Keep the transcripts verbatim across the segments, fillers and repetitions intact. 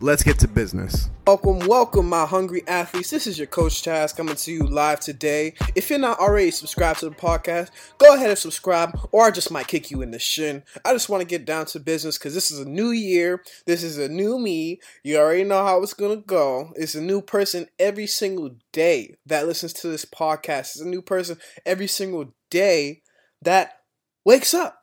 Let's get to business. Welcome, welcome, my hungry athletes. This is your Coach Taz coming to you live today. If you're not already subscribed to the podcast, go ahead and subscribe, or I just might kick you in the shin. I just want to get down to business because this is a new year. This is a new me. You already know how it's going to go. It's a new person every single day that listens to this podcast. It's a new person every single day that wakes up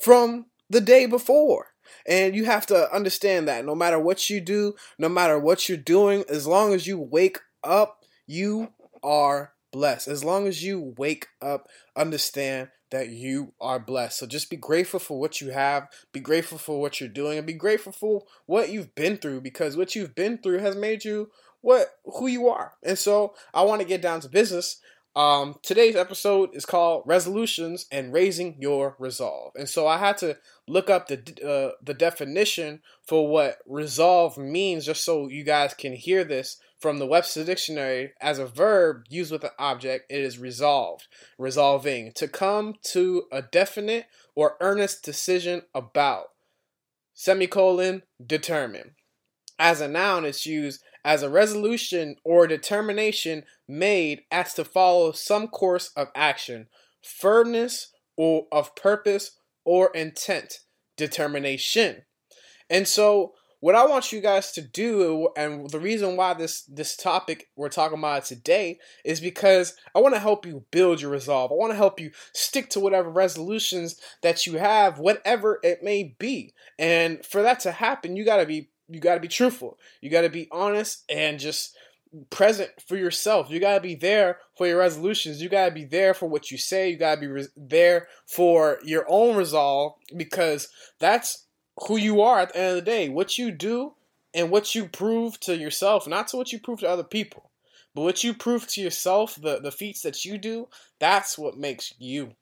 from the day before. And you have to understand that no matter what you do, no matter what you're doing, as long as you wake up, you are blessed. As long as you wake up, understand that you are blessed. So just be grateful for what you have, be grateful for what you're doing, and be grateful for what you've been through, because what you've been through has made you what who you are. And so I want to get down to business. Um, today's episode is called Resolutions and Raising Your Resolve. And so I had to look up the uh, the definition for what resolve means, just so you guys can hear this from the Webster Dictionary. As a verb used with an object, it is resolved, resolving, to come to a definite or earnest decision about, semicolon, determine. As a noun, it's used as a resolution or determination made as to follow some course of action, firmness or of purpose or intent, determination. And so what I want you guys to do, and the reason why this, this topic we're talking about today, is because I want to help you build your resolve. I want to help you stick to whatever resolutions that you have, whatever it may be. And for that to happen, you got to be You got to be truthful. You got to be honest and just present for yourself. You got to be there for your resolutions. You got to be there for what you say. You got to be re- there for your own resolve, because that's who you are at the end of the day. What you do and what you prove to yourself, not to what you prove to other people, but what you prove to yourself, the, the feats that you do, that's what makes you.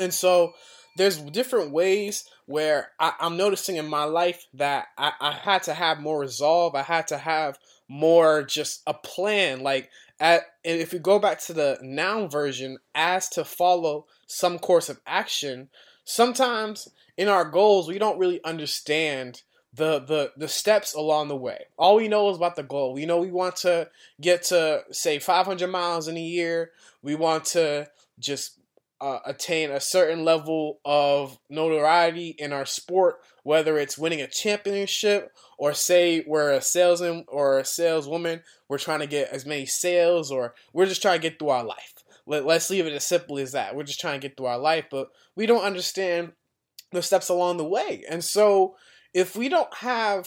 And so there's different ways where I, I'm noticing in my life that I, I had to have more resolve. I had to have more just a plan. Like at, and if we go back to the noun version, as to follow some course of action, sometimes in our goals, we don't really understand the, the, the steps along the way. All we know is about the goal. We know we want to get to, say, five hundred miles in a year. We want to just Uh, attain a certain level of notoriety in our sport, whether it's winning a championship, or say we're a salesman or a saleswoman, we're trying to get as many sales, or we're just trying to get through our life. Let, let's leave it as simple as that. We're just trying to get through our life, but we don't understand the steps along the way. And so if we don't have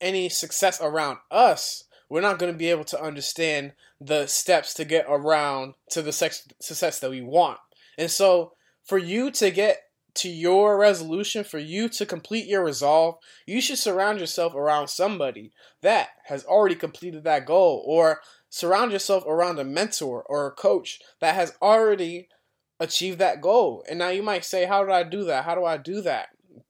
any success around us, we're not going to be able to understand the steps to get around to the sex- success that we want. And so for you to get to your resolution, for you to complete your resolve, you should surround yourself around somebody that has already completed that goal, or surround yourself around a mentor or a coach that has already achieved that goal. And now you might say, how did I do that? How do I do that?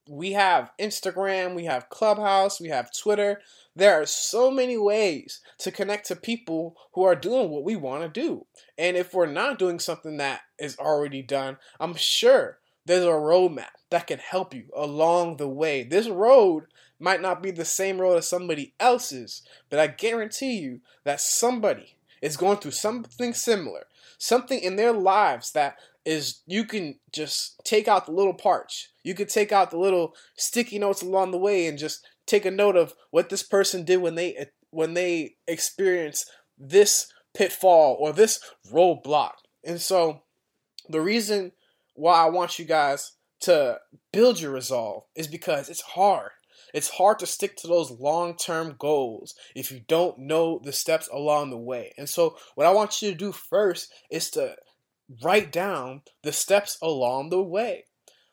We have Instagram, we have Clubhouse, we have Twitter. There are so many ways to connect to people who are doing what we want to do. And if we're not doing something that is already done, I'm sure there's a roadmap that can help you along the way. This road might not be the same road as somebody else's, but I guarantee you that somebody is going through something similar, something in their lives that is, you can just take out the little parts. You could take out the little sticky notes along the way and just take a note of what this person did when they when they experienced this pitfall or this roadblock. And so the reason why I want you guys to build your resolve is because it's hard. It's hard to stick to those long-term goals if you don't know the steps along the way. And so what I want you to do first is to write down the steps along the way.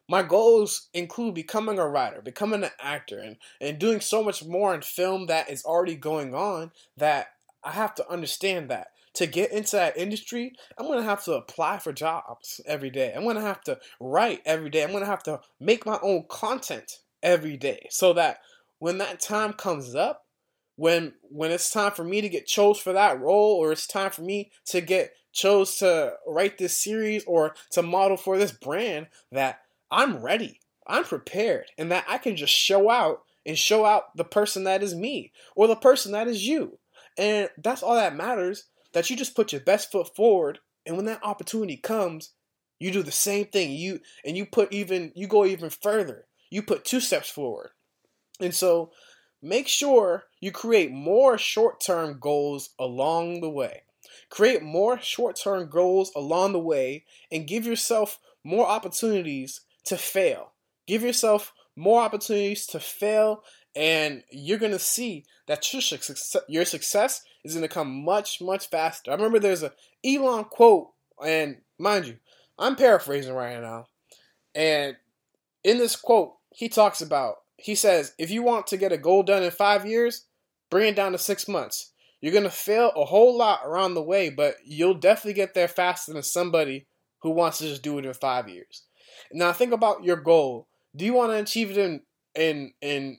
My goals include becoming a writer, becoming an actor, and, and doing so much more in film that is already going on, that I have to understand that. to get into that industry, I'm going to have to apply for jobs every day. I'm going to have to write every day. I'm going to have to make my own content every day so that when that time comes up, when when it's time for me to get chose for that role, or it's time for me to get chose to write this series or to model for this brand, that I'm ready, I'm prepared, and that I can just show out and show out the person that is me or the person that is you. And that's all that matters, that you just put your best foot forward, and when that opportunity comes, you do the same thing. You and you put even you go even further. You put two steps forward. And so make sure you create more short-term goals along the way. Create more short-term goals along the way and give yourself more opportunities to fail. Give yourself more opportunities to fail, and you're going to see that your success, your success is going to come much, much faster. I remember there's a Elon quote, and mind you, I'm paraphrasing right now. And in this quote, he talks about, he says, if you want to get a goal done in five years, bring it down to six months. You're going to fail a whole lot around the way, but you'll definitely get there faster than somebody who wants to just do it in five years. Now think about your goal. Do you want to achieve it in in in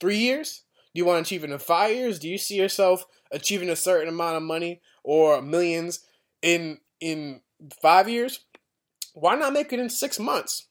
three years? Do you want to achieve it in five years? Do you see yourself achieving a certain amount of money or millions in in five years? Why not make it in six months?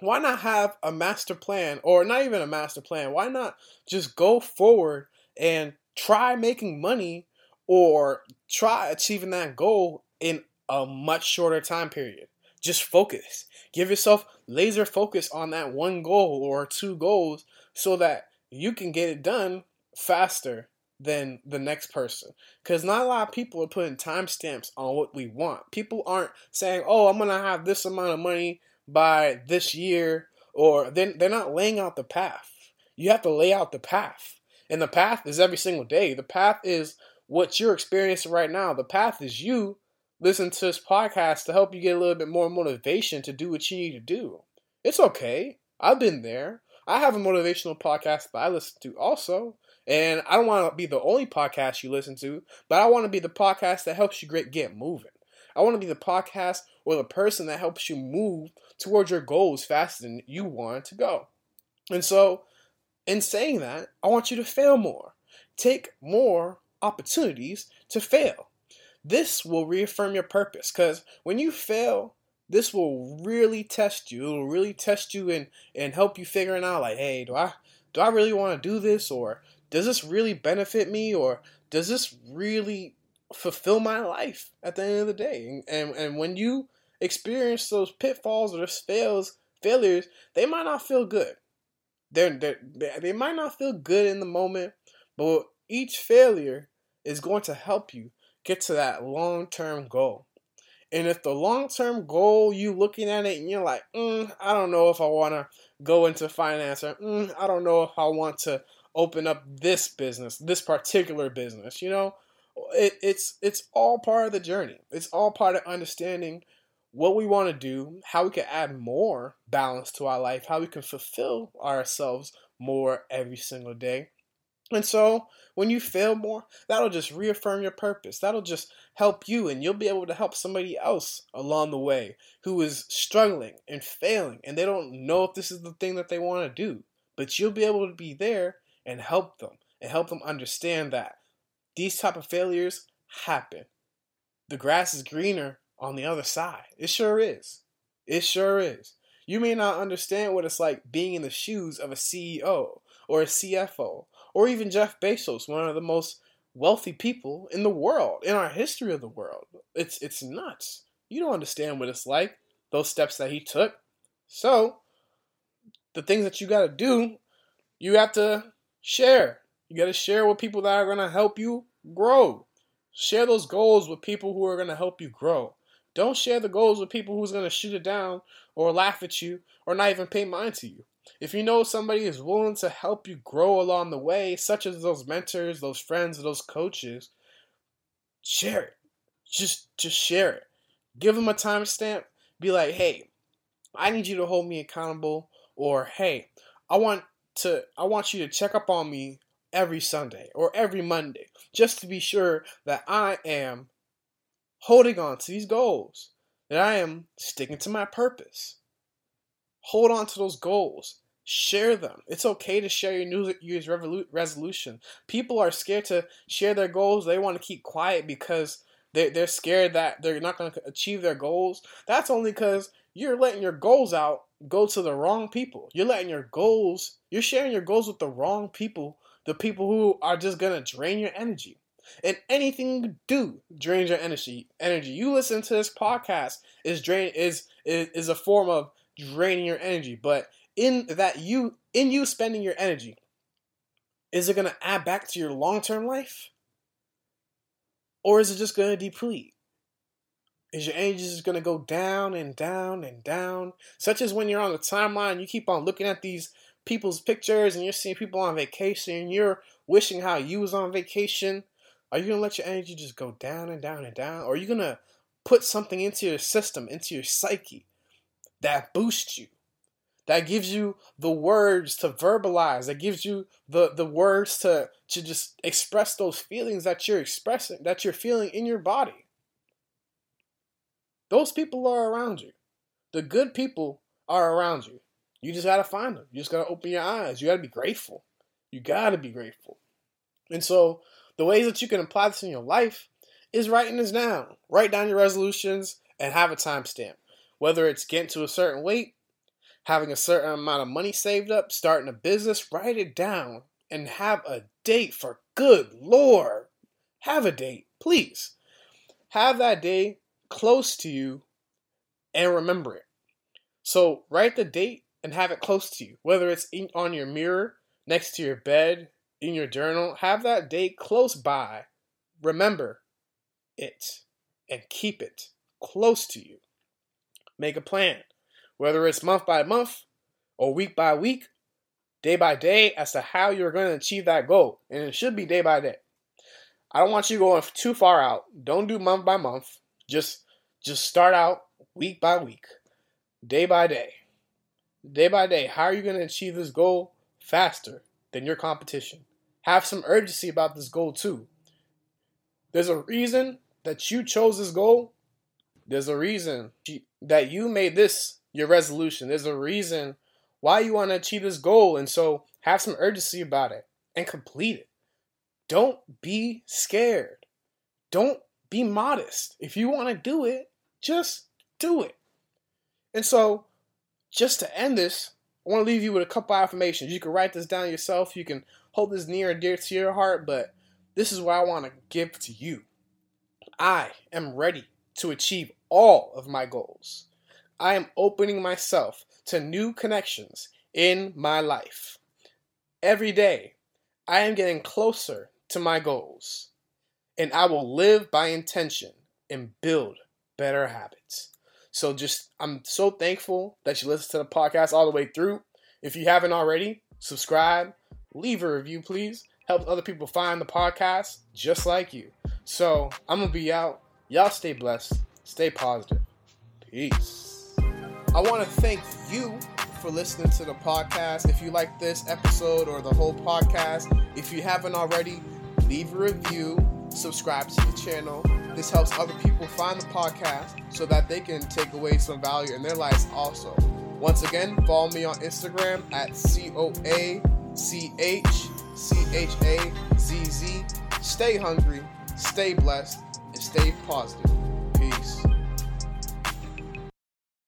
Why not have a master plan, or not even a master plan? Why not just go forward and try making money or try achieving that goal in a much shorter time period? Just focus. Give yourself laser focus on that one goal or two goals so that you can get it done faster than the next person. Because not a lot of people are putting timestamps on what we want. People aren't saying, oh, I'm going to have this amount of money by this year, or they're, they're not laying out the path. You have to lay out the path. And the path is every single day. The path is what you're experiencing right now. The path is you listening to this podcast to help you get a little bit more motivation to do what you need to do. It's okay. I've been there. I have a motivational podcast that I listen to also. And I don't want to be the only podcast you listen to, but I want to be the podcast that helps you get moving. I want to be the podcast or the person that helps you move towards your goals faster than you want to go. And so, in saying that, I want you to fail more. Take more opportunities to fail. This will reaffirm your purpose, because when you fail, this will really test you. It will really test you and, and help you figuring out, like, hey, do I do I really want to do this? Or does this really benefit me? Or does this really fulfill my life at the end of the day? And, and, and when you experience those pitfalls or those fails, failures, they might not feel good. They're, they're, they might not feel good in the moment, but each failure is going to help you get to that long-term goal. And if the long-term goal, you looking at it and you're like, mm, I don't know if I want to go into finance, or mm, I don't know if I want to open up this business, this particular business, you know, it, it's it's all part of the journey. It's all part of understanding what we want to do, how we can add more balance to our life, how we can fulfill ourselves more every single day. And so when you fail more, that'll just reaffirm your purpose. That'll just help you, and you'll be able to help somebody else along the way who is struggling and failing, and they don't know if this is the thing that they want to do. But you'll be able to be there and help them and help them understand that these type of failures happen. The grass is greener on the other side. It sure is. It sure is. You may not understand what it's like being in the shoes of a C E O or a C F O, or even Jeff Bezos, one of the most wealthy people in the world, in our history of the world. It's it's nuts. You don't understand what it's like, those steps that he took. So, the things that you got to do, you have to share. You got to share with people that are going to help you grow. Share those goals with people who are going to help you grow. Don't share the goals with people who's going to shoot it down or laugh at you or not even pay mind to you. If you know somebody is willing to help you grow along the way, such as those mentors, those friends, those coaches, share it. Just, just share it. Give them a timestamp. Be like, hey, I need you to hold me accountable, or hey, I want to, I want you to check up on me every Sunday or every Monday, just to be sure that I am holding on to these goals, that I am sticking to my purpose. Hold on to those goals. Share them. It's okay to share your New Year's resolution. People are scared to share their goals. They want to keep quiet because they they're scared that they're not going to achieve their goals. That's only because you're letting your goals out go to the wrong people. You're letting your goals, you're sharing your goals with the wrong people, the people who are just going to drain your energy. And anything you do drains your energy. Energy. You listen to this podcast is drain is is, is a form of draining your energy, but in that you in you spending your energy, is it going to add back to your long-term life? Or is it just going to deplete? Is your energy just going to go down and down and down? Such as when you're on the timeline, you keep on looking at these people's pictures and you're seeing people on vacation and you're wishing how you was on vacation. Are you going to let your energy just go down and down and down? Or are you going to put something into your system, into your psyche that boosts you? That gives you the words to verbalize. That gives you the, the words to, to just express those feelings that you're expressing, that you're feeling in your body. Those people are around you. The good people are around you. You just got to find them. You just got to open your eyes. You got to be grateful. You got to be grateful. And so the ways that you can apply this in your life is writing this down. Write down your resolutions and have a timestamp. Whether it's getting to a certain weight, having a certain amount of money saved up, starting a business, write it down and have a date. For good Lord, have a date, please. Have that day close to you and remember it. So write the date and have it close to you, whether it's in, on your mirror, next to your bed, in your journal. Have that date close by. Remember it and keep it close to you. Make a plan. Whether it's month by month or week by week, day by day, as to how you're going to achieve that goal. And it should be day by day. I don't want you going too far out. Don't do month by month. Just, just start out week by week, day by day, day by day. How are you going to achieve this goal faster than your competition? Have some urgency about this goal too. There's a reason that you chose this goal. There's a reason that you made this your resolution. There's a reason why you want to achieve this goal. And so have some urgency about it and complete it. Don't be scared. Don't be modest. If you want to do it, just do it. And so just to end this, I want to leave you with a couple affirmations. You can write this down yourself. You can hold this near and dear to your heart, but this is what I want to give to you. I am ready to achieve all of my goals. I am opening myself to new connections in my life. Every day, I am getting closer to my goals, and I will live by intention and build better habits. So just, I'm so thankful that you listened to the podcast all the way through. If you haven't already, subscribe, leave a review, please. Help other people find the podcast just like you. So I'm going to be out. Y'all stay blessed. Stay positive. Peace. I want to thank you for listening to the podcast. If you like this episode or the whole podcast, if you haven't already, leave a review, subscribe to the channel. This helps other people find the podcast so that they can take away some value in their lives also. Once again, follow me on Instagram at C O A C H C H A Z Z. Stay hungry, stay blessed, and stay positive.